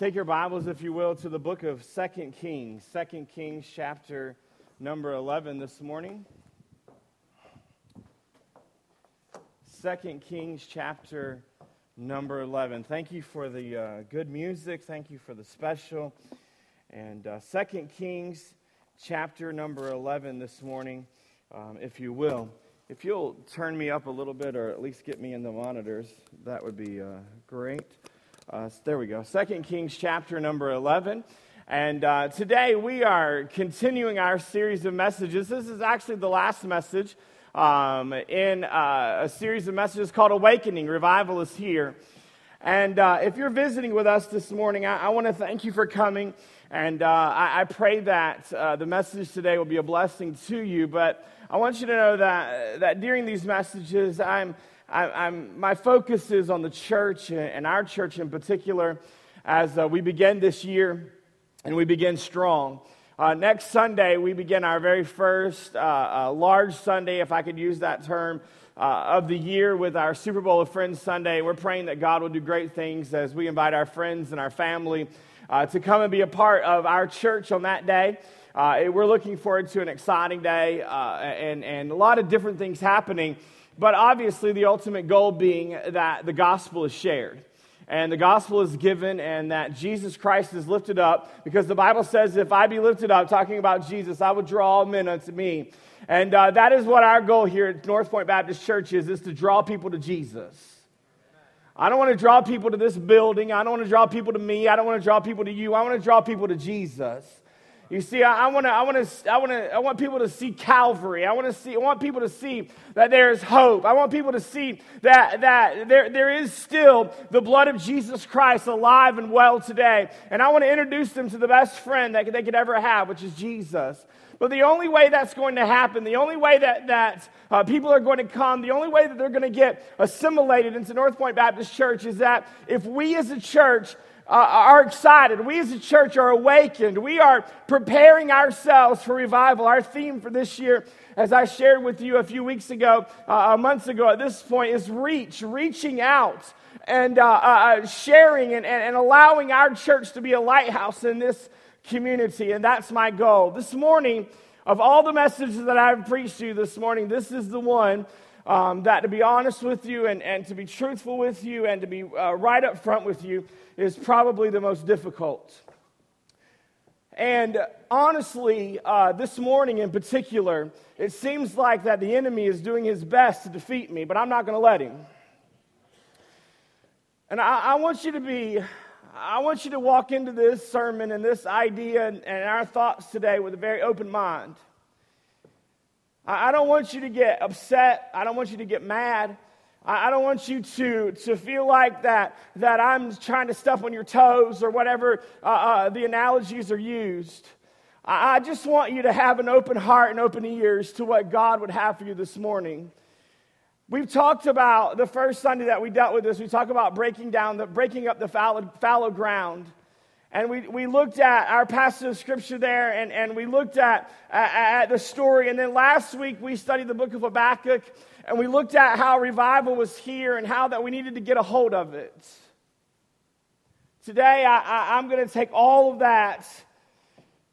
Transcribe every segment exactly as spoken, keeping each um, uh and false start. Take your Bibles, if you will, to the book of Second Kings, Second Kings chapter number eleven this morning. Second Kings chapter number eleven. Thank you for the uh, good music. Thank you for the special. And uh, Second Kings chapter number eleven this morning, um, if you will. If you'll turn me up a little bit or at least get me in the monitors, that would be uh, great. Uh, there we go. Second Kings chapter number eleven. And uh, today we are continuing our series of messages. This is actually the last message um, in uh, a series of messages called Awakening. Revival is here. And uh, if you're visiting with us this morning, I, I want to thank you for coming. And uh, I, I pray that uh, the message today will be a blessing to you. But I want you to know that that during these messages, I'm I, I'm, my focus is on the church and our church in particular as uh, we begin this year and we begin strong. Uh, next Sunday, we begin our very first uh, uh, large Sunday, if I could use that term, uh, of the year with our Super Bowl of Friends Sunday. We're praying that God will do great things as we invite our friends and our family uh, to come and be a part of our church on that day. Uh, we're looking forward to an exciting day uh, and, and a lot of different things happening. But obviously, the ultimate goal being that the gospel is shared, and the gospel is given, and that Jesus Christ is lifted up, because the Bible says, if I be lifted up, talking about Jesus, I will draw all men unto me. And uh, that is what our goal here at North Point Baptist Church is, is to draw people to Jesus. I don't want to draw people to this building. I don't want to draw people to me. I don't want to draw people to you. I want to draw people to Jesus. You see, I want to, I want to, I want to, I want people to see Calvary. I want to see, I want people to see that there is hope. I want people to see that that there there is still the blood of Jesus Christ alive and well today. And I want to introduce them to the best friend that they could ever have, which is Jesus. But the only way that's going to happen, the only way that that uh, people are going to come, the only way that they're going to get assimilated into North Point Baptist Church is that if we as a church Uh, are excited. We as a church are awakened. We are preparing ourselves for revival. Our theme for this year, as I shared with you a few weeks ago, uh, months ago at this point, is reach, reaching out and uh, uh, sharing and, and, and allowing our church to be a lighthouse in this community. And that's my goal. This morning, of all the messages that I've preached to you this morning, this is the one um, that, to be honest with you and, and to be truthful with you and to be uh, right up front with you, is probably the most difficult. And honestly, uh, this morning in particular, it seems like that the enemy is doing his best to defeat me, but I'm not going to let him. And I, I want you to be, I want you to walk into this sermon and this idea and, and our thoughts today with a very open mind. I, I don't want you to get upset. I don't want you to get mad. I don't want you to, to feel like that, that I'm trying to step on your toes or whatever uh, uh, the analogies are used. I, I just want you to have an open heart and open ears to what God would have for you this morning. We've talked about the first Sunday that we dealt with this. We talked about breaking down, the, breaking up the fallow, fallow ground. And we, we looked at our passage of Scripture there, and, and we looked at, at, at the story. And then last week, we studied the book of Habakkuk, and we looked at how revival was here and how that we needed to get a hold of it. Today, I, I, I'm going to take all of that,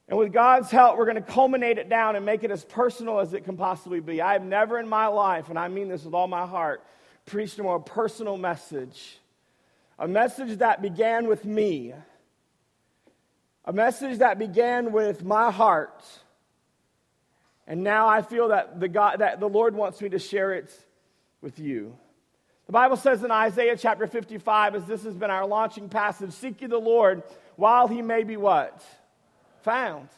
and with God's help, we're going to culminate it down and make it as personal as it can possibly be. I have never in my life, and I mean this with all my heart, preached a more personal message, a message that began with me. A message that began with my heart, and now I feel that the God, that the Lord wants me to share it with you. The Bible says in Isaiah chapter fifty-five, as this has been our launching passage, seek ye the Lord while he may be what? Found.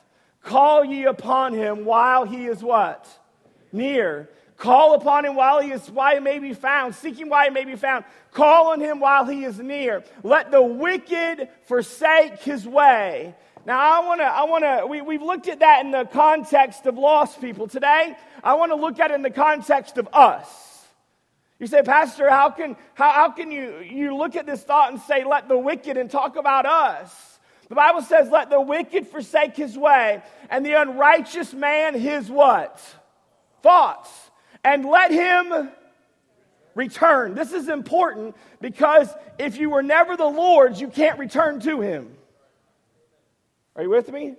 Call ye upon him while he is what? Near. Call upon him while he is, while he may be found. Seek him while he may be found. Call on him while he is near. Let the wicked forsake his way. Now, I want to, I want to, we, we've looked at that in the context of lost people. Today, I want to look at it in the context of us. You say, Pastor, how can, how, how can you, you look at this thought and say, let the wicked, and talk about us? The Bible says, let the wicked forsake his way, and the unrighteous man his what? Thoughts. And let him return. This is important because if you were never the Lord's, you can't return to him. Are you with me?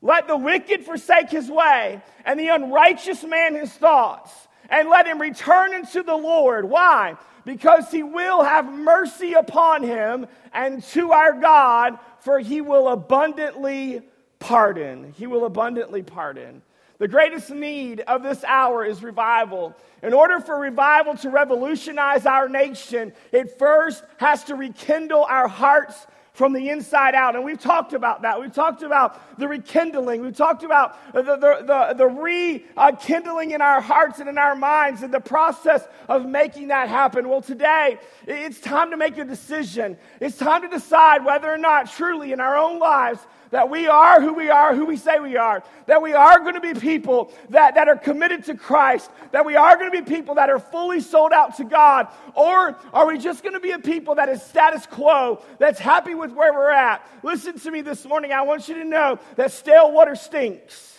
Let the wicked forsake his way, and the unrighteous man his thoughts, and let him return unto the Lord. Why? Because he will have mercy upon him, and to our God, for he will abundantly pardon. He will abundantly pardon. The greatest need of this hour is revival. In order for revival to revolutionize our nation, it first has to rekindle our hearts from the inside out. And we've talked about that. We've talked about the rekindling. We've talked about the, the, the, the rekindling in our hearts and in our minds and the process of making that happen. Well, today, it's time to make a decision. It's time to decide whether or not truly in our own lives that we are who we are, who we say we are, that we are going to be people that, that are committed to Christ, that we are going to be people that are fully sold out to God, or are we just going to be a people that is status quo, that's happy with where we're at? Listen to me this morning. I want you to know that stale water stinks.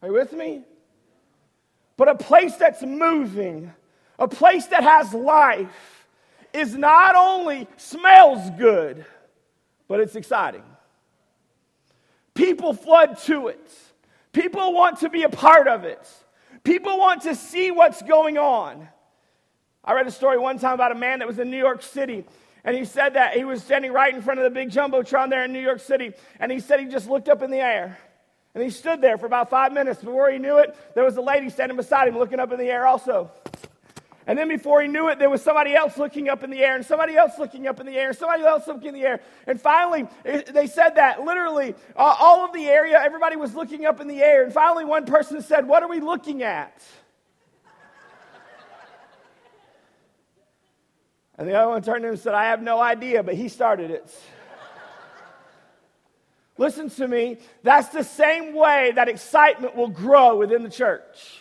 Are you with me? But a place that's moving, a place that has life, is not only smells good, but it's exciting. People flood to it. People want to be a part of it. People want to see what's going on. I read a story one time about a man that was in New York City, and he said that he was standing right in front of the big Jumbotron there in New York City, and he said he just looked up in the air, and he stood there for about five minutes. Before he knew it, there was a lady standing beside him looking up in the air also. And then before he knew it, there was somebody else looking up in the air, and somebody else looking up in the air, and somebody else looking in the air. And finally, it, they said that literally uh, all of the area, everybody was looking up in the air. And finally, one person said, "What are we looking at?" And the other one turned to him and said, "I have no idea, but he started it." Listen to me. That's the same way that excitement will grow within the church.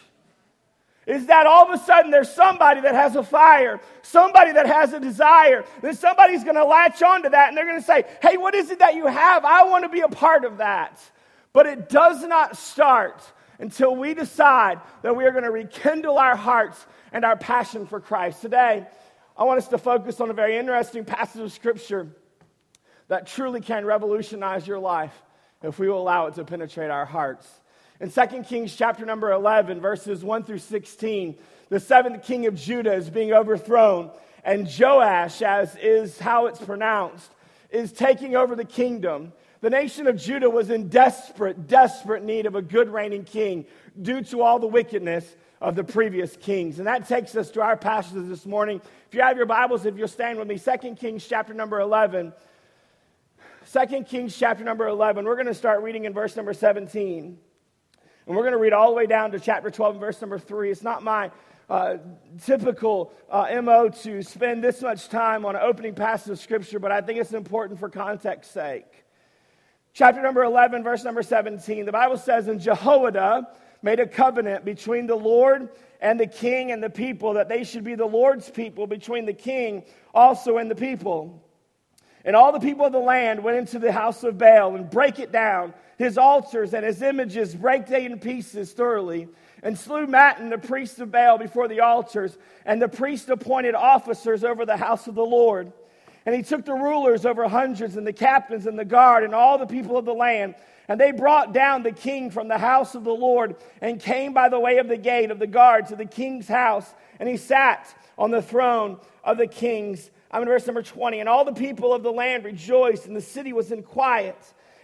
Is that all of a sudden there's somebody that has a fire, somebody that has a desire, then somebody's going to latch onto that and they're going to say, "Hey, what is it that you have? I want to be a part of that." But it does not start until we decide that we are going to rekindle our hearts and our passion for Christ. Today, I want us to focus on a very interesting passage of Scripture that truly can revolutionize your life if we will allow it to penetrate our hearts. In Second Kings chapter number eleven, verses one through sixteen, the seventh king of Judah is being overthrown, and Joash, as is how it's pronounced, is taking over the kingdom. The nation of Judah was in desperate, desperate need of a good reigning king due to all the wickedness of the previous kings. And that takes us to our passages this morning. If you have your Bibles, if you'll stand with me, Second Kings chapter number eleven. Second Kings chapter number eleven, we're going to start reading in verse number seventeen. And we're going to read all the way down to chapter twelve and verse number three. It's not my uh, typical uh, M O to spend this much time on an opening passage of Scripture, but I think it's important for context's sake. Chapter number eleven, verse number seventeen, the Bible says, "And Jehoiada made a covenant between the Lord and the king and the people, that they should be the Lord's people between the king also and the people. And all the people of the land went into the house of Baal and brake it down, his altars and his images brake they in pieces thoroughly, and slew Mattan the priest of Baal before the altars, and the priest appointed officers over the house of the Lord. And he took the rulers over hundreds, and the captains, and the guard, and all the people of the land. And they brought down the king from the house of the Lord, and came by the way of the gate of the guard to the king's house, and he sat on the throne of the king's." I'm in verse number twenty. "And all the people of the land rejoiced, and the city was in quiet.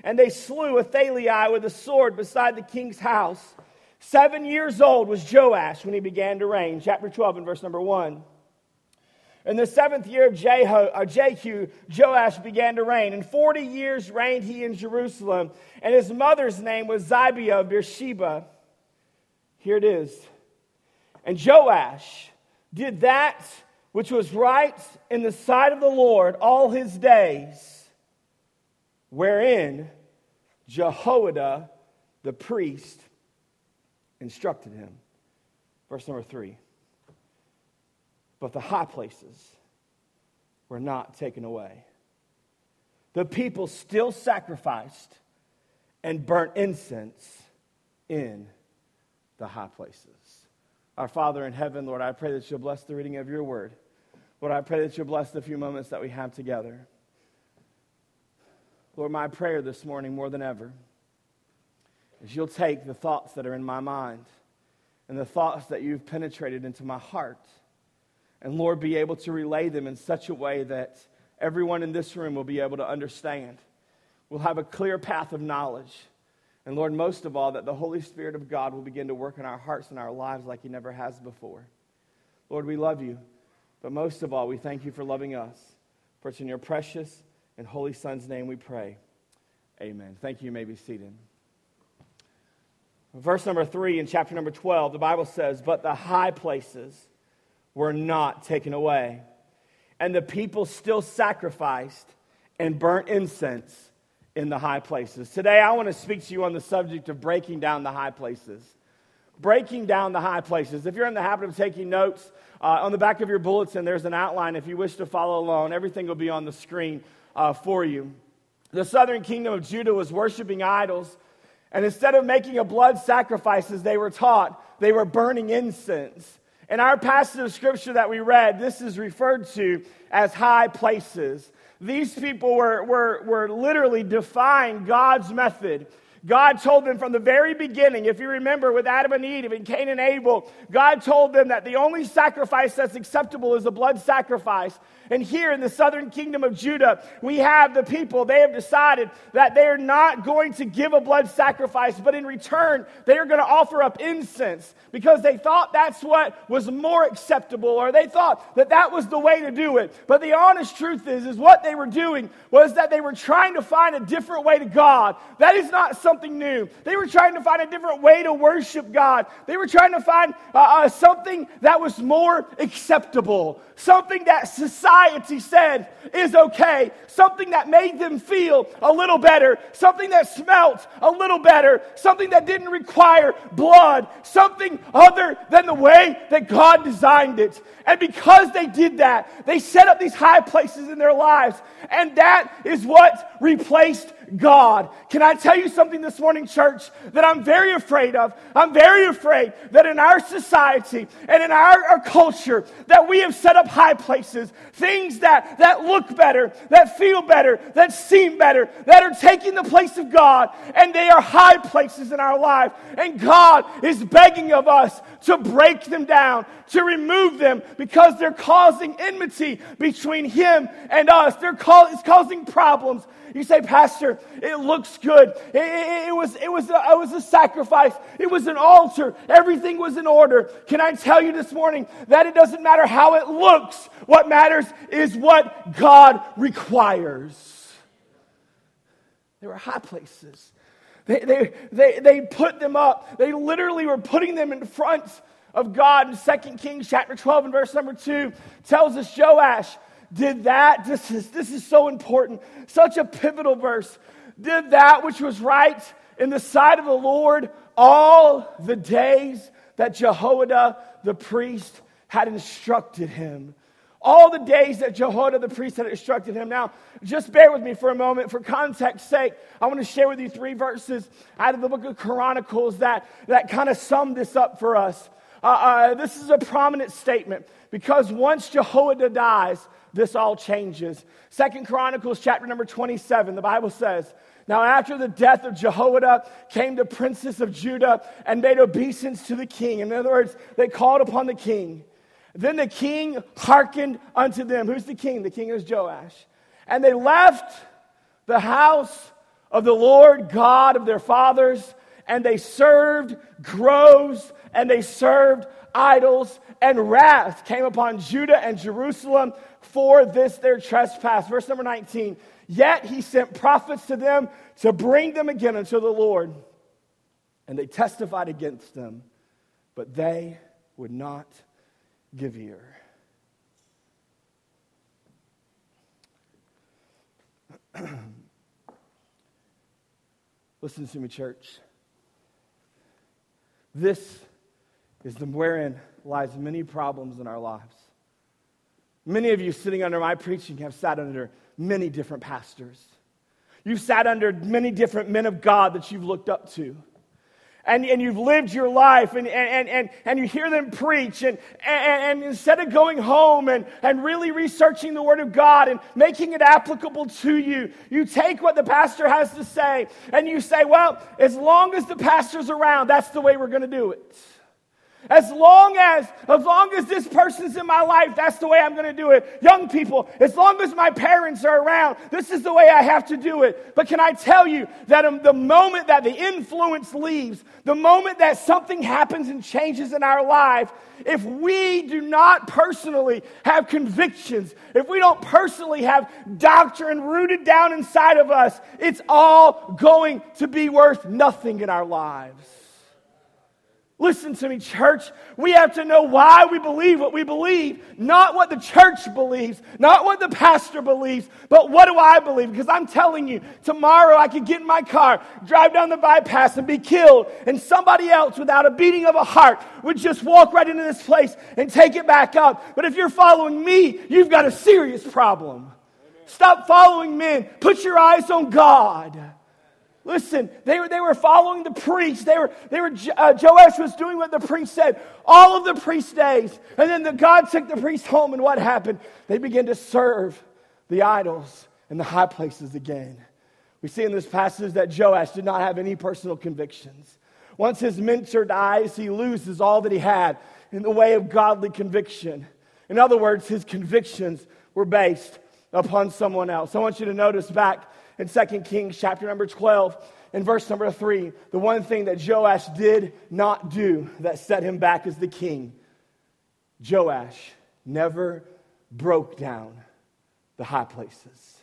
And they slew Athaliah with a sword beside the king's house. Seven years old was Joash when he began to reign." Chapter twelve and verse number one. "In the seventh year of Jehu, Joash began to reign. And forty years reigned he in Jerusalem. And his mother's name was Zibiah of Beersheba." Here it is. "And Joash did that which was right in the sight of the Lord all his days, wherein Jehoiada the priest instructed him." Verse number three. "But the high places were not taken away. The people still sacrificed and burnt incense in the high places." Our Father in heaven, Lord, I pray that you'll bless the reading of your word. Lord, I pray that you'll bless the few moments that we have together. Lord, my prayer this morning more than ever is you'll take the thoughts that are in my mind and the thoughts that you've penetrated into my heart, and Lord, be able to relay them in such a way that everyone in this room will be able to understand. We'll have a clear path of knowledge. And Lord, most of all, that the Holy Spirit of God will begin to work in our hearts and our lives like he never has before. Lord, we love you, but most of all, we thank you for loving us. For it's in your precious and holy Son's name we pray. Amen. Thank you. You may be seated. Verse number three in chapter number twelve, the Bible says, "But the high places were not taken away, and the people still sacrificed and burnt incense in the high places." Today, I want to speak to you on the subject of breaking down the high places. Breaking down the high places. If you're in the habit of taking notes, uh, on the back of your bulletin, there's an outline. If you wish to follow along, everything will be on the screen uh, for you. The southern kingdom of Judah was worshiping idols, and instead of making a blood sacrifice as they were taught, they were burning incense. In our passage of scripture that we read, this is referred to as high places. These people were, were, were literally defying God's method. God told them from the very beginning, if you remember with Adam and Eve and Cain and Abel, God told them that the only sacrifice that's acceptable is a blood sacrifice. And here in the southern kingdom of Judah, we have the people, they have decided that they are not going to give a blood sacrifice, but in return, they are going to offer up incense because they thought that's what was more acceptable, or they thought that that was the way to do it. But the honest truth is, is what they were doing was that they were trying to find a different way to God. That is not something Something new. They were trying to find a different way to worship God. They were trying to find uh, uh, something that was more acceptable, something that society said is okay, something that made them feel a little better, something that smelt a little better, something that didn't require blood, something other than the way that God designed it. And because they did that, they set up these high places in their lives, and that is what replaced God. Can I tell you something this morning, church, that I'm very afraid of? I'm very afraid that in our society and in our, our culture that we have set up high places, things that, that look better, that feel better, that seem better, that are taking the place of God, and they are high places in our life. And God is begging of us to break them down, to remove them, because they're causing enmity between Him and us. They're ca- it's causing problems. You say, "Pastor, it looks good. It, it, it, was, it, was a, it was a sacrifice. It was an altar. Everything was in order." Can I tell you this morning that it doesn't matter how it looks. What matters is what God requires. There were high places. They, they, they, they put them up. They literally were putting them in front of God. In Second Kings chapter twelve and verse number two tells us Joash did that. This is, this is so important. Such a pivotal verse. "Did that which was right in the sight of the Lord all the days that Jehoiada the priest had instructed him." All the days that Jehoiada the priest had instructed him. Now, just bear with me for a moment. For context's sake, I want to share with you three verses out of the book of Chronicles that, that kind of sum this up for us. Uh, uh, this is a prominent statement because once Jehoiada dies, this all changes. Second Chronicles chapter number twenty-seven, the Bible says, "Now after the death of Jehoiada came the princes of Judah and made obeisance to the king." In other words, they called upon the king. "Then the king hearkened unto them." Who's the king? The king is Joash. "And they left the house of the Lord God of their fathers, and they served groves, and they served idols, and wrath came upon Judah and Jerusalem for this their trespass." Verse number nineteen, "Yet he sent prophets to them to bring them again unto the Lord, and they testified against them, but they would not give ear." Listen to me, church. This is the wherein lies many problems in our lives. Many of you sitting under my preaching have sat under many different pastors. You've sat under many different men of God that you've looked up to. and, and you've lived your life, and, and, and, and you hear them preach, and, and, and instead of going home and, and really researching the Word of God and making it applicable to you, you take what the pastor has to say, and you say, well, as long as the pastor's around, that's the way we're going to do it. As long as, as long as this person's in my life, that's the way I'm going to do it. Young people, as long as my parents are around, this is the way I have to do it. But can I tell you that the moment that the influence leaves, the moment that something happens and changes in our life, if we do not personally have convictions, if we don't personally have doctrine rooted down inside of us, it's all going to be worth nothing in our lives. Listen to me, church. We have to know why we believe what we believe, not what the church believes, not what the pastor believes, but what do I believe? Because I'm telling you, tomorrow I could get in my car, drive down the bypass and be killed, and somebody else without a beating of a heart would just walk right into this place and take it back up. But if you're following me, you've got a serious problem. Amen. Stop following men. Put your eyes on God. Listen, they were, they were following the priest. They were, they were, uh, Joash was doing what the priest said all of the priest's days. And then the God took the priest home, and what happened? They began to serve the idols and the high places again. We see in this passage that Joash did not have any personal convictions. Once his mentor dies, he loses all that he had in the way of godly conviction. In other words, his convictions were based upon someone else. I want you to notice back in Second Kings chapter number twelve and verse number three, the one thing that Joash did not do that set him back as the king. Joash never broke down the high places.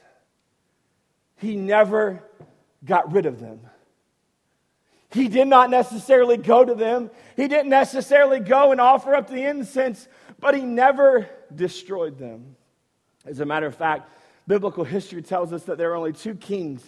He never got rid of them. He did not necessarily go to them. He didn't necessarily go and offer up the incense, but he never destroyed them. As a matter of fact, biblical history tells us that there are only two kings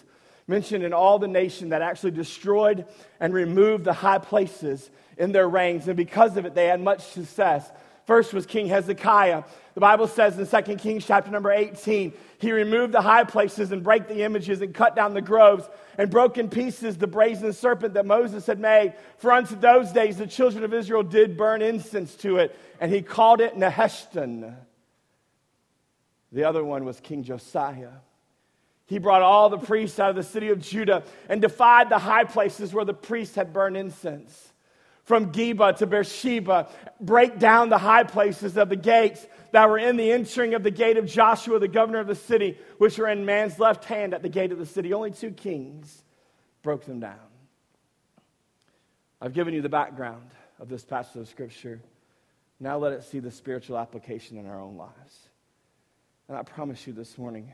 mentioned in all the nation that actually destroyed and removed the high places in their reigns. And because of it, they had much success. First was King Hezekiah. The Bible says in Second Kings chapter number eighteen, he removed the high places and break the images and cut down the groves and broke in pieces the brazen serpent that Moses had made. For unto those days, the children of Israel did burn incense to it, and he called it Nehushtan. The other one was King Josiah. He brought all the priests out of the city of Judah and defied the high places where the priests had burned incense. From Geba to Beersheba, break down the high places of the gates that were in the entering of the gate of Joshua, the governor of the city, which were in man's left hand at the gate of the city. Only two kings broke them down. I've given you the background of this passage of Scripture. Now let it see the spiritual application in our own lives. And I promise you this morning,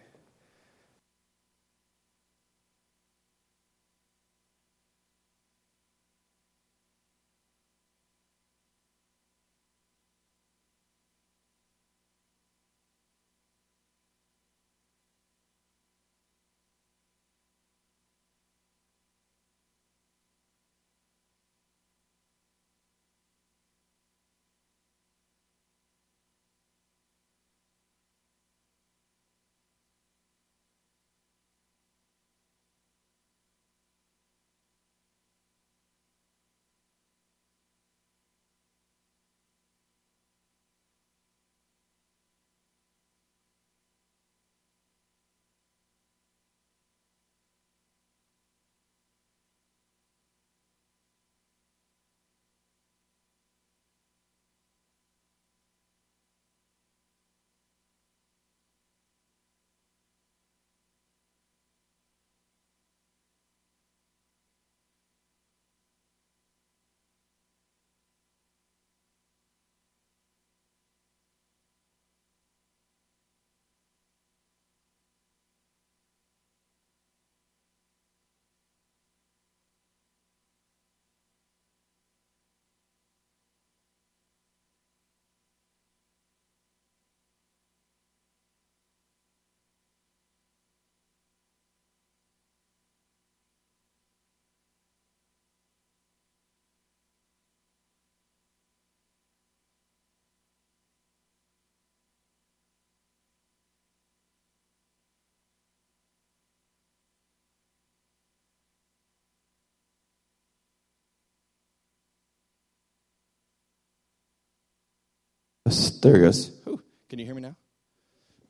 There he goes. Ooh, can you hear me now?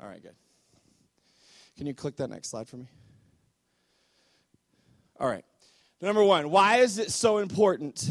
All right, good. Can you click that next slide for me? All right. Number one, why is it so important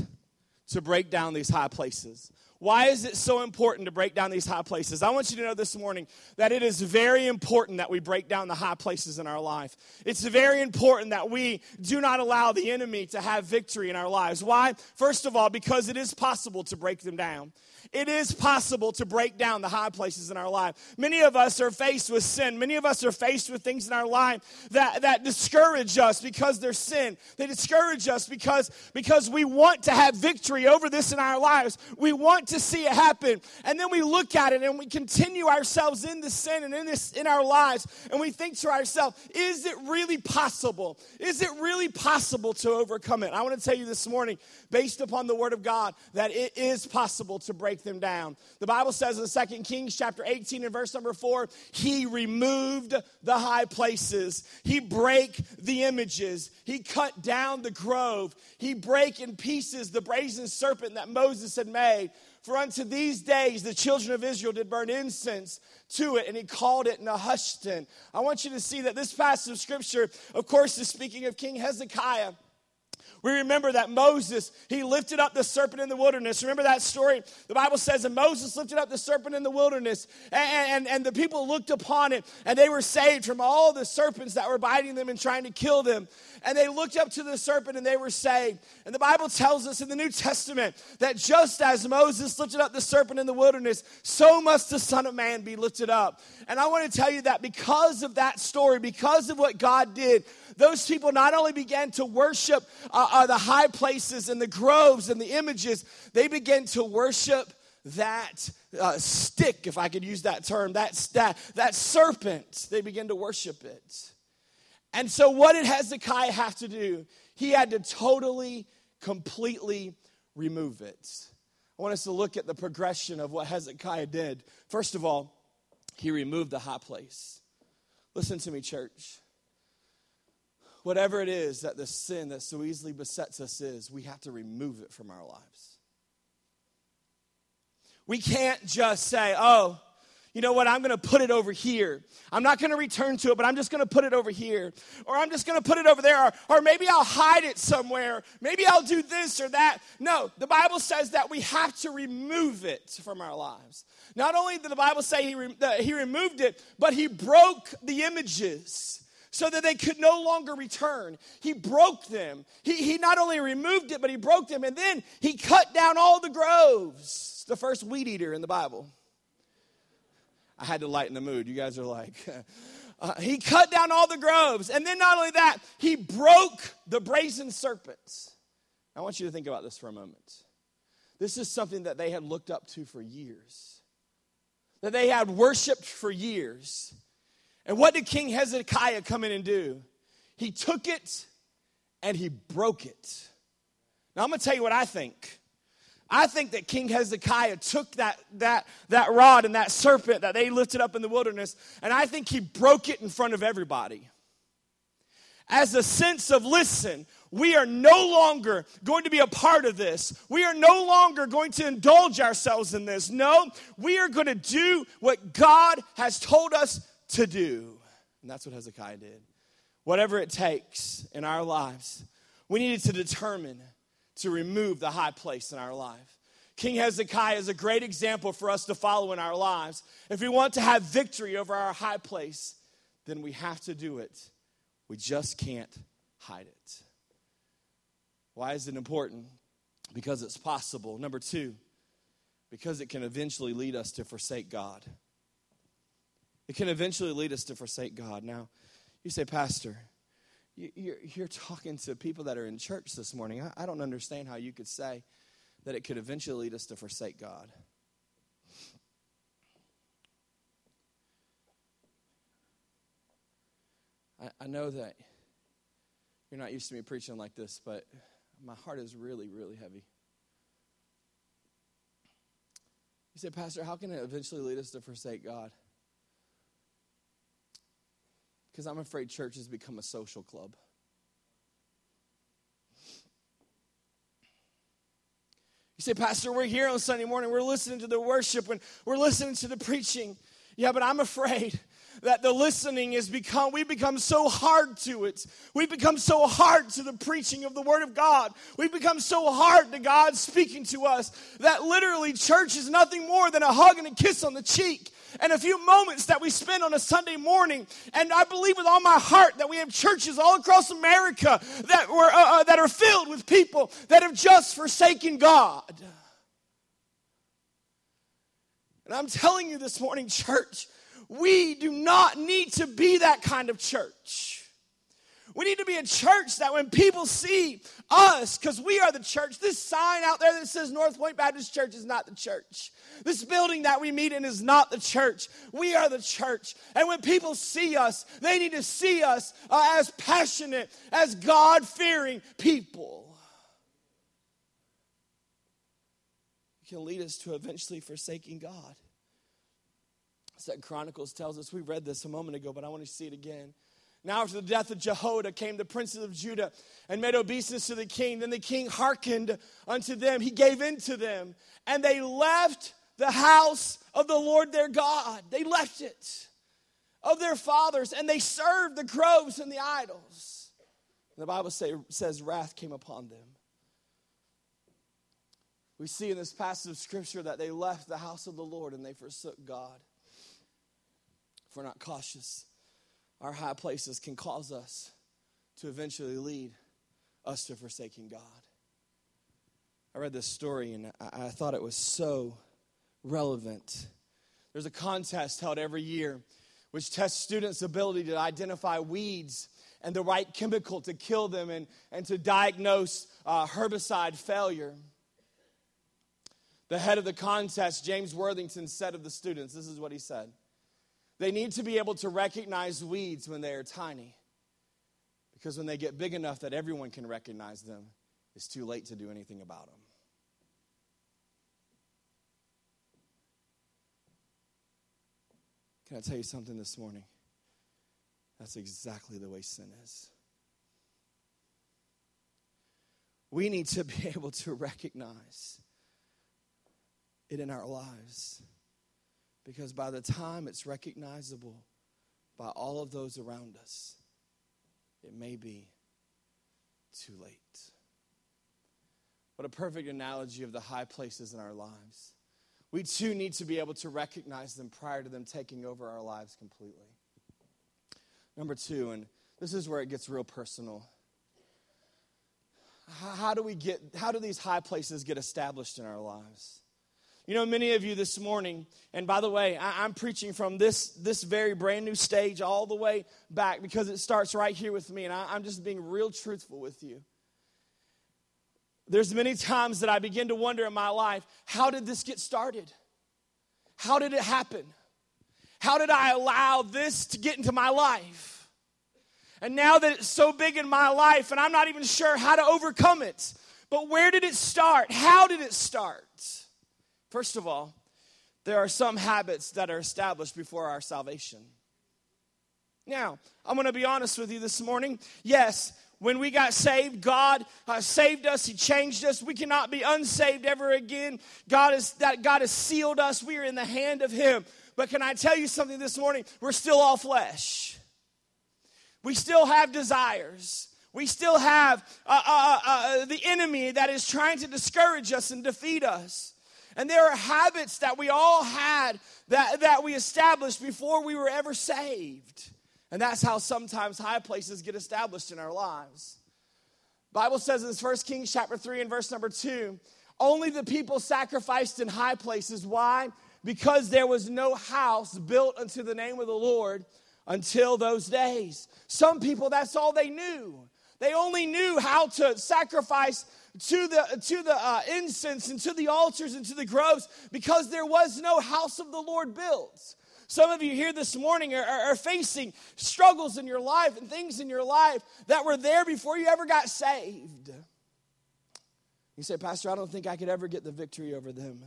to break down these high places? Why is it so important to break down these high places? I want you to know this morning that it is very important that we break down the high places in our life. It's very important that we do not allow the enemy to have victory in our lives. Why? First of all, because it is possible to break them down. It is possible to break down the high places in our life. Many of us are faced with sin. Many of us are faced with things in our life that, that discourage us because they're sin. They discourage us because, because we want to have victory over this in our lives. We want to see it happen. And then we look at it and we continue ourselves in the sin and in this in our lives. And we think to ourselves, is it really possible? Is it really possible to overcome it? I want to tell you this morning, based upon the Word of God, that it is possible to break them down. The Bible says in Second Kings chapter eighteen and verse number four, he removed the high places. He break the images. He cut down the grove. He break in pieces the brazen serpent that Moses had made. For unto these days the children of Israel did burn incense to it, and he called it Nehushtan. I want you to see that this passage of Scripture, of course, is speaking of King Hezekiah. We remember that Moses, he lifted up the serpent in the wilderness. Remember that story? The Bible says, and Moses lifted up the serpent in the wilderness, and, and, and the people looked upon it, and they were saved from all the serpents that were biting them and trying to kill them. And they looked up to the serpent, and they were saved. And the Bible tells us in the New Testament that just as Moses lifted up the serpent in the wilderness, so must the Son of Man be lifted up. And I want to tell you that because of that story, because of what God did, those people not only began to worship uh, uh, the high places and the groves and the images, they began to worship that uh, stick, if I could use that term, that, that, that serpent. They began to worship it. And so what did Hezekiah have to do? He had to totally, completely remove it. I want us to look at the progression of what Hezekiah did. First of all, he removed the high place. Listen to me, church. Whatever it is that the sin that so easily besets us is, we have to remove it from our lives. We can't just say, oh, you know what, I'm going to put it over here. I'm not going to return to it, but I'm just going to put it over here. Or I'm just going to put it over there. Or, or maybe I'll hide it somewhere. Maybe I'll do this or that. No, the Bible says that we have to remove it from our lives. Not only did the Bible say he, re- that he removed it, but he broke the images so that they could no longer return. He broke them. He, he not only removed it, but he broke them. And then he cut down all the groves. It's the first weed eater in the Bible. I had to lighten the mood. You guys are like, uh, he cut down all the groves. And then not only that, he broke the brazen serpents. I want you to think about this for a moment. This is something that they had looked up to for years, that they had worshiped for years. And what did King Hezekiah come in and do? He took it and he broke it. Now I'm going to tell you what I think. I think that King Hezekiah took that, that, that rod and that serpent that they lifted up in the wilderness, and I think he broke it in front of everybody. As a sense of, listen, we are no longer going to be a part of this. We are no longer going to indulge ourselves in this. No, we are going to do what God has told us to do. And that's what Hezekiah did. Whatever it takes in our lives, we needed to determine to remove the high place in our life. King Hezekiah is a great example for us to follow in our lives. If we want to have victory over our high place, then we have to do it. We just can't hide it. Why is it important? Because it's possible. Number two, because it can eventually lead us to forsake God. It can eventually lead us to forsake God. Now, you say, Pastor, You're, you're talking to people that are in church this morning. I, I don't understand how you could say that it could eventually lead us to forsake God. I, I know that you're not used to me preaching like this, but my heart is really, really heavy. You say, Pastor, how can it eventually lead us to forsake God? Because I'm afraid church has become a social club. You say, Pastor, we're here on Sunday morning. We're listening to the worship and we're listening to the preaching. Yeah, but I'm afraid that the listening is become, we become so hard to it. We become so hard to the preaching of the Word of God. We become so hard to God speaking to us that literally church is nothing more than a hug and a kiss on the cheek. And a few moments that we spend on a Sunday morning, and I believe with all my heart that we have churches all across America that were uh, uh, that are filled with people that have just forsaken God. And I'm telling you this morning, church, we do not need to be that kind of church. We need to be a church that when people see us, because we are the church, this sign out there that says North Point Baptist Church is not the church. This building that we meet in is not the church. We are the church. And when people see us, they need to see us uh, as passionate, as God-fearing people. It can lead us to eventually forsaking God. Second Chronicles tells us, we read this a moment ago, but I want to see it again. Now after the death of Jehoiada came the princes of Judah and made obeisance to the king. Then the king hearkened unto them. He gave in to them. And they left the house of the Lord their God. They left it of their fathers. And they served the groves and the idols. And the Bible say, says wrath came upon them. We see in this passage of Scripture that they left the house of the Lord and they forsook God. If we're not cautious, our high places can cause us to eventually lead us to forsaking God. I read this story and I, I thought it was so relevant. There's a contest held every year which tests students' ability to identify weeds and the right chemical to kill them and, and to diagnose uh, herbicide failure. The head of the contest, James Worthington, said of the students, this is what he said. They need to be able to recognize weeds when they are tiny, because when they get big enough that everyone can recognize them, it's too late to do anything about them. Can I tell you something this morning? That's exactly the way sin is. We need to be able to recognize it in our lives, because by the time it's recognizable by all of those around us, it may be too late. What a perfect analogy of the high places in our lives. We too need to be able to recognize them prior to them taking over our lives completely. Number two, and this is where it gets real personal. How do we get, how do these high places get established in our lives? You know, many of you this morning, and by the way, I, I'm preaching from this this very brand new stage all the way back, because it starts right here with me, and I, I'm just being real truthful with you. There's many times that I begin to wonder in my life, how did this get started? How did it happen? How did I allow this to get into my life? And now that it's so big in my life, and I'm not even sure how to overcome it, but where did it start? How did it start? First of all, there are some habits that are established before our salvation. Now, I'm going to be honest with you this morning. Yes, when we got saved, God uh, saved us. He changed us. We cannot be unsaved ever again. God is that God has sealed us. We are in the hand of Him. But can I tell you something this morning? We're still all flesh. We still have desires. We still have uh, uh, uh, the enemy that is trying to discourage us and defeat us. And there are habits that we all had that, that we established before we were ever saved. And that's how sometimes high places get established in our lives. The Bible says in First Kings chapter three and verse number two, only the people sacrificed in high places. Why? Because there was no house built unto the name of the Lord until those days. Some people, that's all they knew. They only knew how to sacrifice to the to the uh, incense and to the altars and to the groves, because there was no house of the Lord built. Some of you here this morning are, are, are facing struggles in your life and things in your life that were there before you ever got saved. You say, Pastor, I don't think I could ever get the victory over them.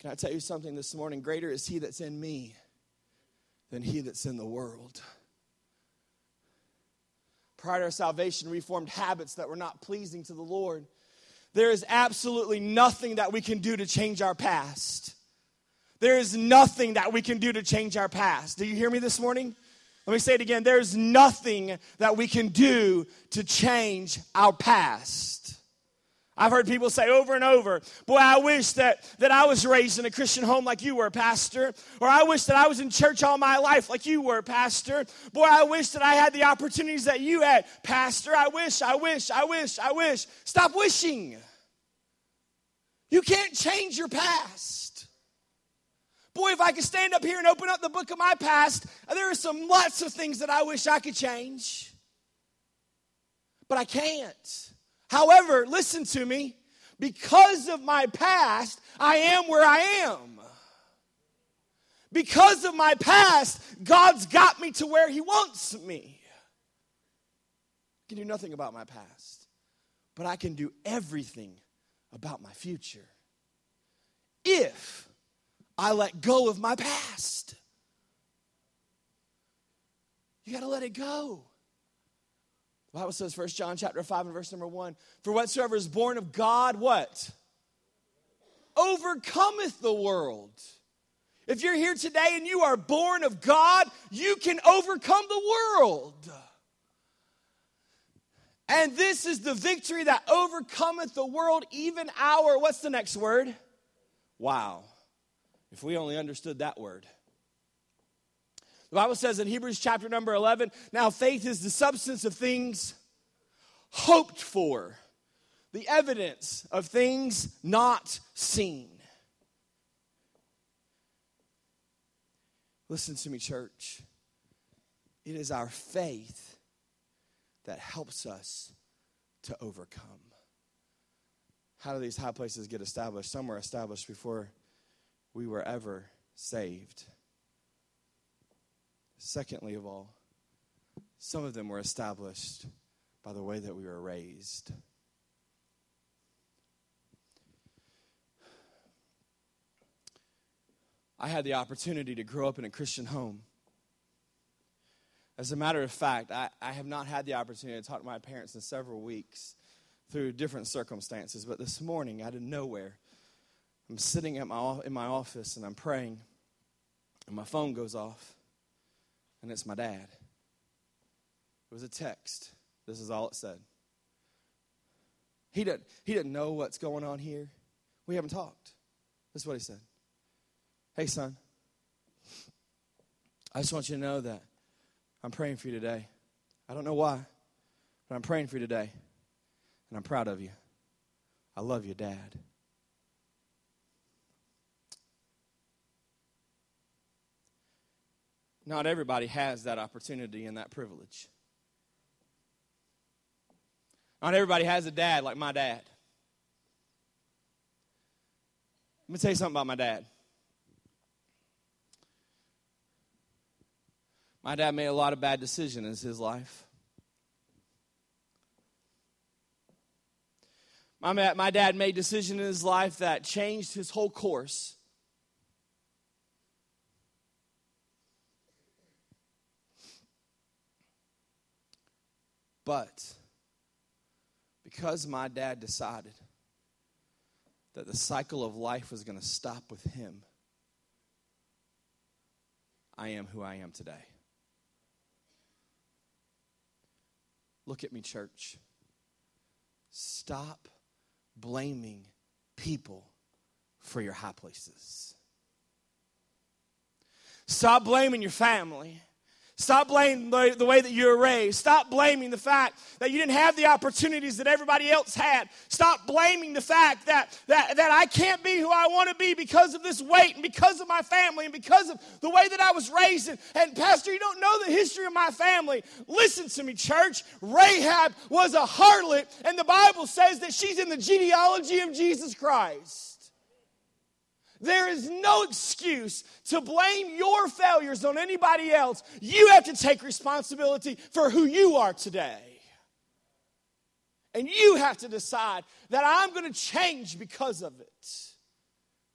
Can I tell you something this morning? Greater is He that's in me than he that's in the world. Prior to our salvation, we formed habits that were not pleasing to the Lord. There is absolutely nothing that we can do to change our past. There is nothing that we can do to change our past. Do you hear me this morning? Let me say it again. There's nothing that we can do to change our past. I've heard people say over and over, boy, I wish that, that I was raised in a Christian home like you were, Pastor. Or I wish that I was in church all my life like you were, Pastor. Boy, I wish that I had the opportunities that you had, Pastor. I wish, I wish, I wish, I wish. Stop wishing. You can't change your past. Boy, if I could stand up here and open up the book of my past, there are some lots of things that I wish I could change. But I can't. However, listen to me, because of my past, I am where I am. Because of my past, God's got me to where he wants me. I can do nothing about my past, but I can do everything about my future if I let go of my past. You got to let it go. The Bible says, First John chapter five and verse number one, for whatsoever is born of God, what? Overcometh the world. If you're here today and you are born of God, you can overcome the world. And this is the victory that overcometh the world, even our, what's the next word? Wow. If we only understood that word. The Bible says in Hebrews chapter number eleven, now faith is the substance of things hoped for, the evidence of things not seen. Listen to me, church. It is our faith that helps us to overcome. How do these high places get established? Some were established before we were ever saved. Secondly of all, some of them were established by the way that we were raised. I had the opportunity to grow up in a Christian home. As a matter of fact, I, I have not had the opportunity to talk to my parents in several weeks through different circumstances. But this morning, out of nowhere, I'm sitting at my in my office and I'm praying, and my phone goes off. And it's my dad. It was a text. This is all it said. He didn't, he didn't know what's going on here. We haven't talked. This is what he said. Hey, son. I just want you to know that I'm praying for you today. I don't know why, but I'm praying for you today. And I'm proud of you. I love you, Dad. Not everybody has that opportunity and that privilege. Not everybody has a dad like my dad. Let me tell you something about my dad. My dad made a lot of bad decisions in his life. My, my dad made decisions in his life that changed his whole course. But because my dad decided that the cycle of life was going to stop with him, I am who I am today. Look at me, church. Stop blaming people for your high places. Stop blaming your family. Stop blaming the way that you were raised. Stop blaming the fact that you didn't have the opportunities that everybody else had. Stop blaming the fact that, that, that I can't be who I want to be because of this weight and because of my family and because of the way that I was raised. And, and Pastor, you don't know the history of my family. Listen to me, church. Rahab was a harlot, and the Bible says that she's in the genealogy of Jesus Christ. There is no excuse to blame your failures on anybody else. You have to take responsibility for who you are today. And you have to decide that I'm going to change because of it.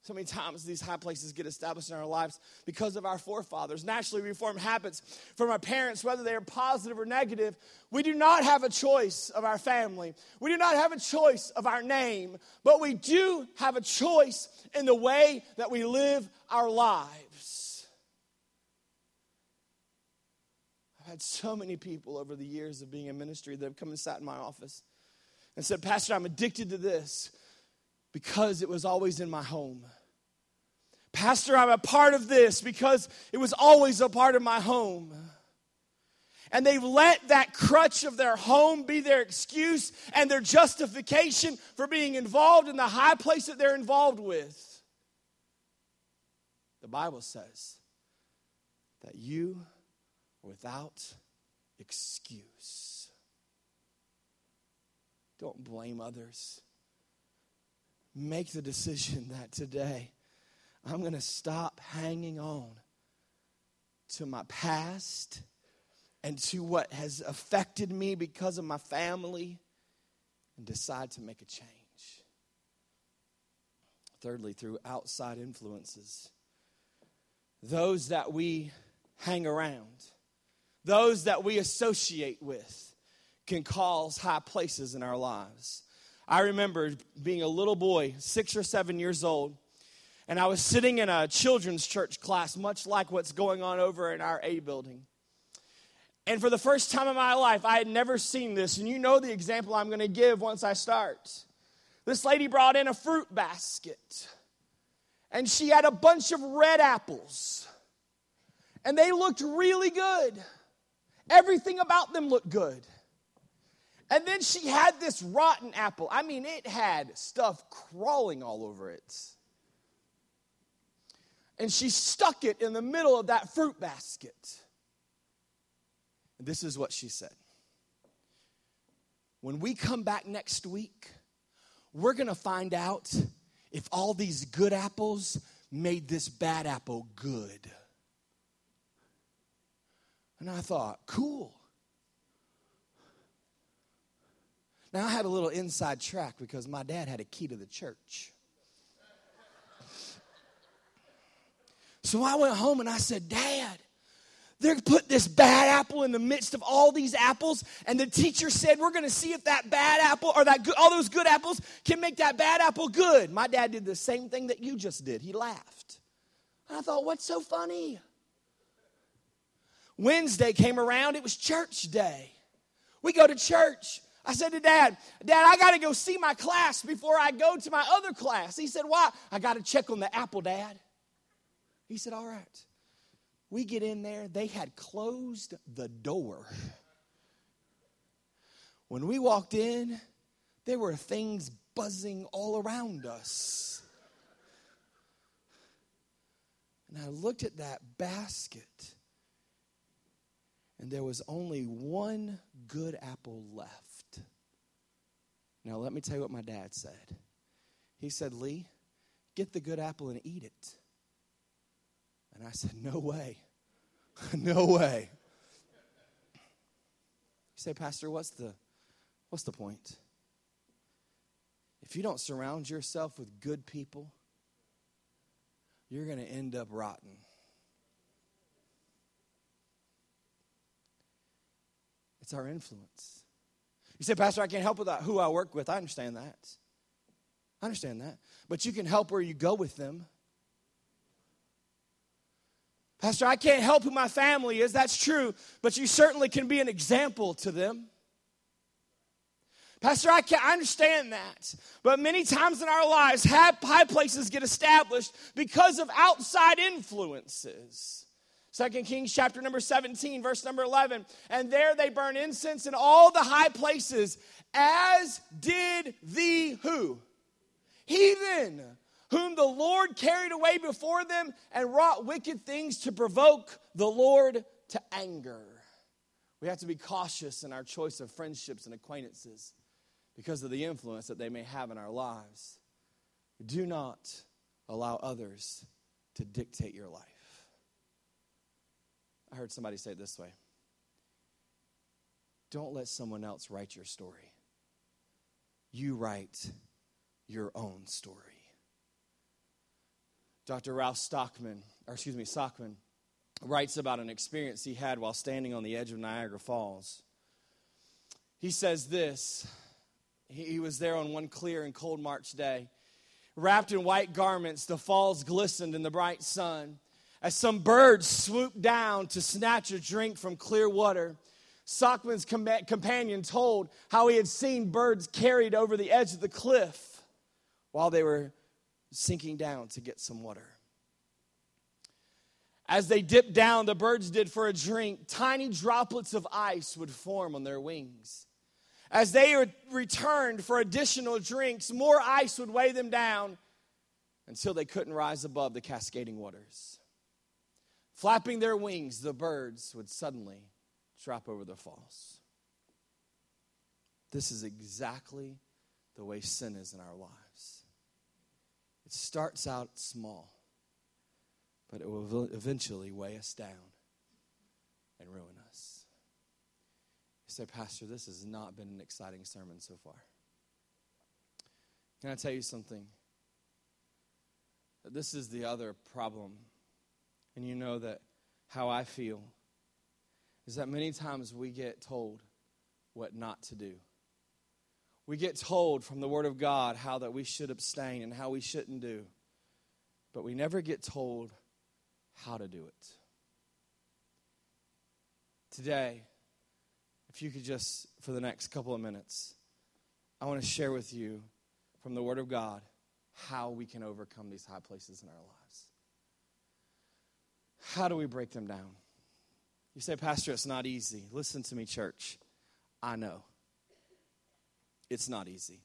So many times these high places get established in our lives because of our forefathers. Naturally, we form habits from our parents, whether they are positive or negative. We do not have a choice of our family. We do not have a choice of our name. But we do have a choice in the way that we live our lives. I've had so many people over the years of being in ministry that have come and sat in my office and said, "Pastor, I'm addicted to this, because it was always in my home. Pastor, I'm a part of this because it was always a part of my home." And they've let that crutch of their home be their excuse and their justification for being involved in the high place that they're involved with. The Bible says that you are without excuse. Don't blame others. Make the decision that today I'm going to stop hanging on to my past and to what has affected me because of my family, and decide to make a change. Thirdly, through outside influences, those that we hang around, those that we associate with, can cause high places in our lives. I remember being a little boy, six or seven years old, and I was sitting in a children's church class, much like what's going on over in our A building. And for the first time in my life, I had never seen this, and you know the example I'm going to give once I start. This lady brought in a fruit basket, and she had a bunch of red apples, and they looked really good. Everything about them looked good. And then she had this rotten apple. I mean, it had stuff crawling all over it. And she stuck it in the middle of that fruit basket. And this is what she said. "When we come back next week, we're going to find out if all these good apples made this bad apple good." And I thought, cool. Now, I had a little inside track because my dad had a key to the church. So I went home and I said, "Dad, they're put this bad apple in the midst of all these apples, and the teacher said we're going to see if that bad apple or that good, all those good apples can make that bad apple good." My dad did the same thing that you just did. He laughed. And I thought, what's so funny? Wednesday came around. It was church day. We go to church. I said to Dad, "Dad, I got to go see my class before I go to my other class." He said, "Why?" "I got to check on the apple, Dad." He said, "All right." We get in there. They had closed the door. When we walked in, there were things buzzing all around us. And I looked at that basket, and there was only one good apple left. Now, let me tell you what my dad said. He said, "Lee, get the good apple and eat it." And I said, "No way. No way." You say, "Pastor, what's the, what's the point?" If you don't surround yourself with good people, you're going to end up rotten. It's our influence. You say, "Pastor, I can't help with who I work with." I understand that. I understand that. But you can help where you go with them. "Pastor, I can't help who my family is." That's true. But you certainly can be an example to them. "Pastor, I can't." I understand that. But many times in our lives, high places get established because of outside influences. Second Kings chapter number seventeen, verse number eleven. "And there they burn incense in all the high places, as did the" who? "Heathen, whom the Lord carried away before them, and wrought wicked things to provoke the Lord to anger." We have to be cautious in our choice of friendships and acquaintances because of the influence that they may have in our lives. Do not allow others to dictate your life. I heard somebody say it this way. Don't let someone else write your story. You write your own story. Doctor Ralph Stockman, or excuse me, Stockman, writes about an experience he had while standing on the edge of Niagara Falls. He says this. He was there on one clear and cold March day. Wrapped in white garments, the falls glistened in the bright sun. As some birds swooped down to snatch a drink from clear water, Stockman's com- companion told how he had seen birds carried over the edge of the cliff while they were sinking down to get some water. As they dipped down, the birds did for a drink, tiny droplets of ice would form on their wings. As they returned for additional drinks, more ice would weigh them down until they couldn't rise above the cascading waters. Flapping their wings, the birds would suddenly drop over the falls. This is exactly the way sin is in our lives. It starts out small, but it will eventually weigh us down and ruin us. Say, Pastor, this has not been an exciting sermon so far. Can I tell you something? This is the other problem. And you know that how I feel is that many times we get told what not to do. We get told from the Word of God how that we should abstain and how we shouldn't do. But we never get told how to do it. Today, if you could just, for the next couple of minutes, I want to share with you from the Word of God how we can overcome these high places in our lives. How do we break them down? You say, Pastor, it's not easy. Listen to me, church. I know. It's not easy.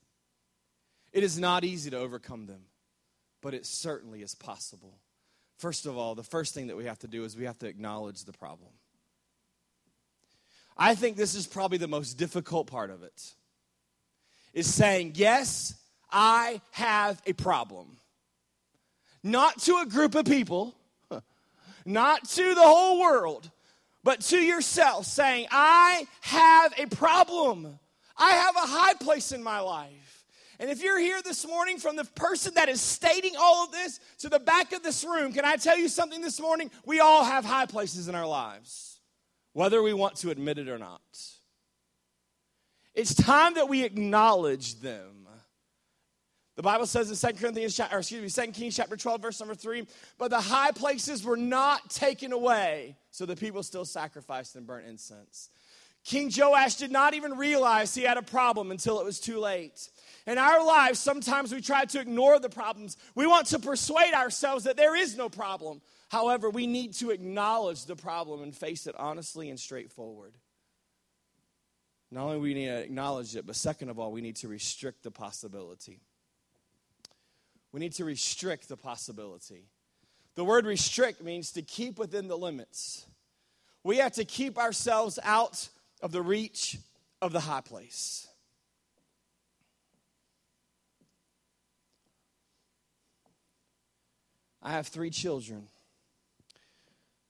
It is not easy to overcome them, but it certainly is possible. First of all, the first thing that we have to do is we have to acknowledge the problem. I think this is probably the most difficult part of it, is saying, yes, I have a problem. Not to a group of people, not to the whole world, but to yourself, saying, I have a problem. I have a high place in my life. And if you're here this morning, from the person that is stating all of this to the back of this room, can I tell you something this morning? We all have high places in our lives, whether we want to admit it or not. It's time that we acknowledge them. The Bible says in Second Corinthians, or excuse me, Second Kings chapter twelve, verse number three, but the high places were not taken away, so the people still sacrificed and burnt incense. King Joash did not even realize he had a problem until it was too late. In our lives, sometimes we try to ignore the problems. We want to persuade ourselves that there is no problem. However, we need to acknowledge the problem and face it honestly and straightforward. Not only do we need to acknowledge it, but second of all, we need to restrict the possibility. We need to restrict the possibility. The word restrict means to keep within the limits. We have to keep ourselves out of the reach of the high place. I have three children.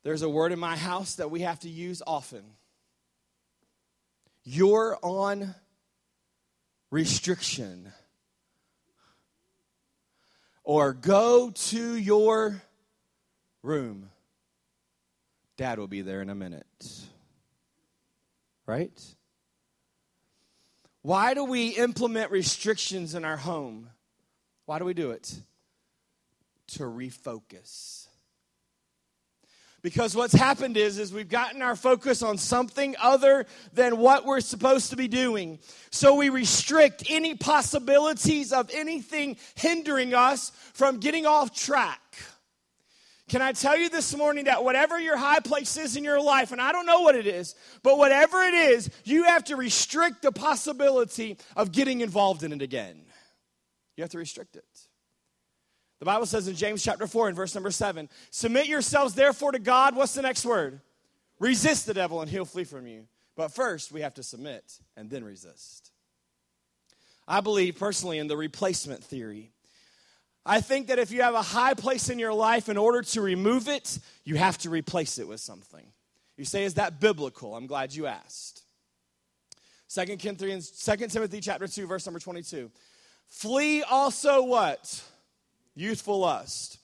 There's a word in my house that we have to use often. You're on restriction. Or go to your room. Dad will be there in a minute. Right? Why do we implement restrictions in our home? Why do we do it? To refocus. Because what's happened is, is we've gotten our focus on something other than what we're supposed to be doing. So we restrict any possibilities of anything hindering us from getting off track. Can I tell you this morning that whatever your high place is in your life, and I don't know what it is, but whatever it is, you have to restrict the possibility of getting involved in it again. You have to restrict it. The Bible says in James chapter four and verse number seven, submit yourselves therefore to God. What's the next word? Resist the devil and he'll flee from you. But first we have to submit and then resist. I believe personally in the replacement theory. I think that if you have a high place in your life, in order to remove it, you have to replace it with something. You say, is that biblical? I'm glad you asked. Second Timothy chapter two, verse number twenty-two. Flee also what? Youthful lust.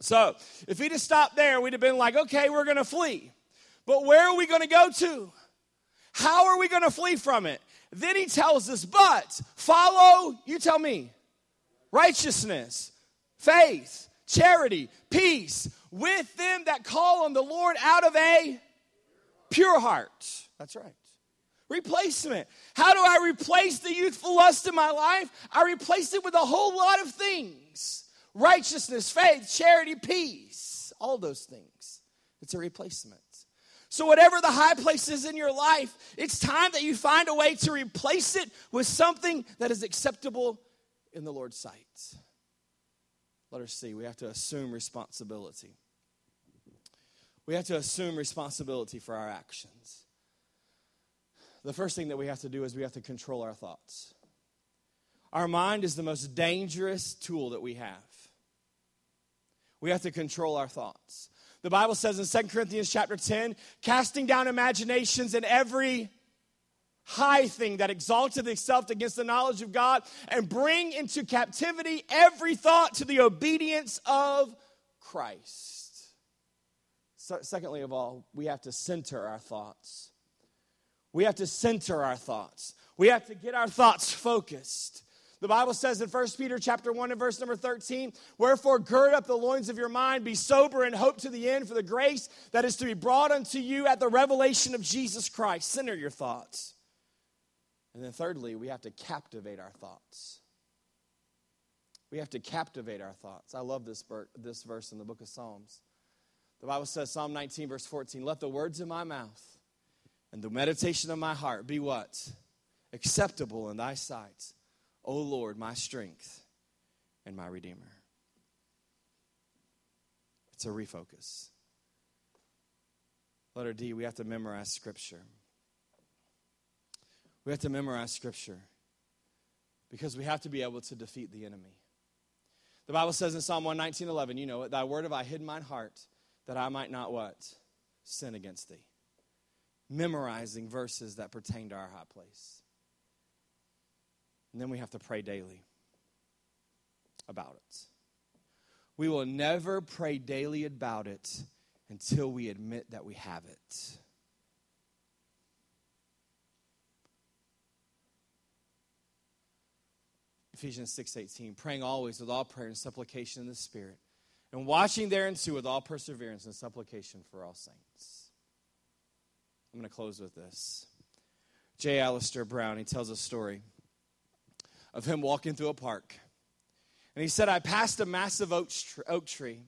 So if he'd have stopped there, we'd have been like, okay, we're going to flee. But where are we going to go to? How are we going to flee from it? Then he tells us, but follow, you tell me, righteousness, faith, charity, peace, with them that call on the Lord out of a pure heart. That's right. Replacement. How do I replace the youthful lust in my life? I replace it with a whole lot of things. Righteousness, faith, charity, peace. All those things. It's a replacement. So whatever the high place is in your life, it's time that you find a way to replace it with something that is acceptable in the Lord's sight. Let us see. We have to assume responsibility. We have to assume responsibility for our actions. The first thing that we have to do is we have to control our thoughts. Our mind is the most dangerous tool that we have. We have to control our thoughts. The Bible says in Second Corinthians chapter ten, casting down imaginations and every high thing that exalteth itself against the knowledge of God, and bring into captivity every thought to the obedience of Christ. So, secondly of all, we have to center our thoughts. We have to center our thoughts. We have to get our thoughts focused. The Bible says in First Peter chapter one and verse number thirteen, wherefore gird up the loins of your mind, be sober and hope to the end for the grace that is to be brought unto you at the revelation of Jesus Christ. Center your thoughts. And then thirdly, we have to captivate our thoughts. We have to captivate our thoughts. I love this this verse in the book of Psalms. The Bible says, Psalm nineteen verse fourteen, let the words of my mouth and the meditation of my heart be what? Acceptable in thy sight, O Lord, my strength and my Redeemer. It's a refocus. Letter D, we have to memorize Scripture. We have to memorize Scripture because we have to be able to defeat the enemy. The Bible says in Psalm one nineteen eleven, you know it, thy word have I hid in mine heart that I might not what? Sin against thee. Memorizing verses that pertain to our high place. And then we have to pray daily about it. We will never pray daily about it until we admit that we have it. Ephesians six eighteen, praying always with all prayer and supplication in the Spirit, and watching thereunto with all perseverance and supplication for all saints. I'm going to close with this. J. Alistair Brown, he tells a story of him walking through a park. And he said, I passed a massive oak tree.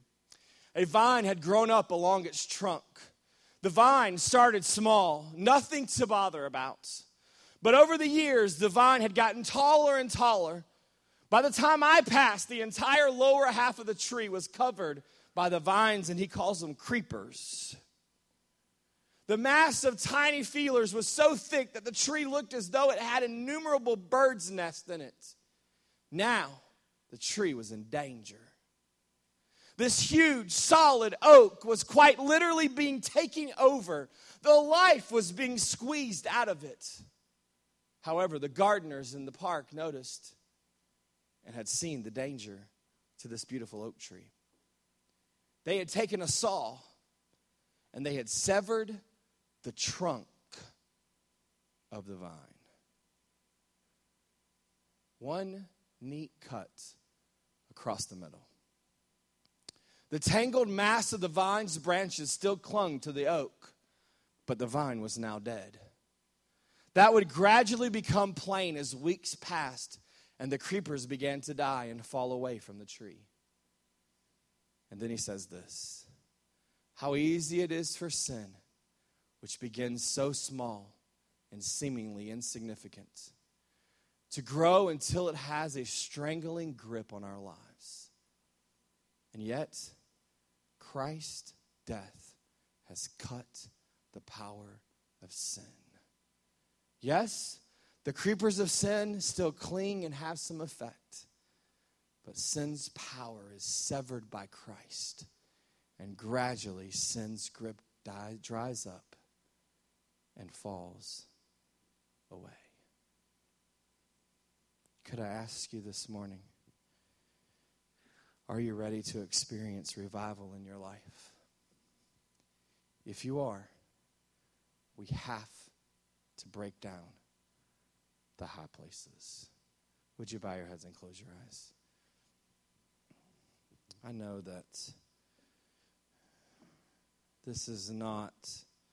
A vine had grown up along its trunk. The vine started small, nothing to bother about. But over the years, the vine had gotten taller and taller. By the time I passed, the entire lower half of the tree was covered by the vines, and he calls them creepers. The mass of tiny feelers was so thick that the tree looked as though it had innumerable birds' nests in it. Now, the tree was in danger. This huge, solid oak was quite literally being taken over. The life was being squeezed out of it. However, the gardeners in the park noticed and had seen the danger to this beautiful oak tree. They had taken a saw, and they had severed the trunk of the vine. One neat cut across the middle. The tangled mass of the vine's branches still clung to the oak, but the vine was now dead. That would gradually become plain as weeks passed and the creepers began to die and fall away from the tree. And then he says this, how easy it is for sin, which begins so small and seemingly insignificant, to grow until it has a strangling grip on our lives. And yet, Christ's death has cut the power of sin. Yes, the creepers of sin still cling and have some effect, but sin's power is severed by Christ. And gradually, sin's grip dies, dries up and falls away. Could I ask you this morning, Are you ready to experience revival in your life? If you are, we have to break down the high places. Would you bow your heads and close your eyes? I know that this is not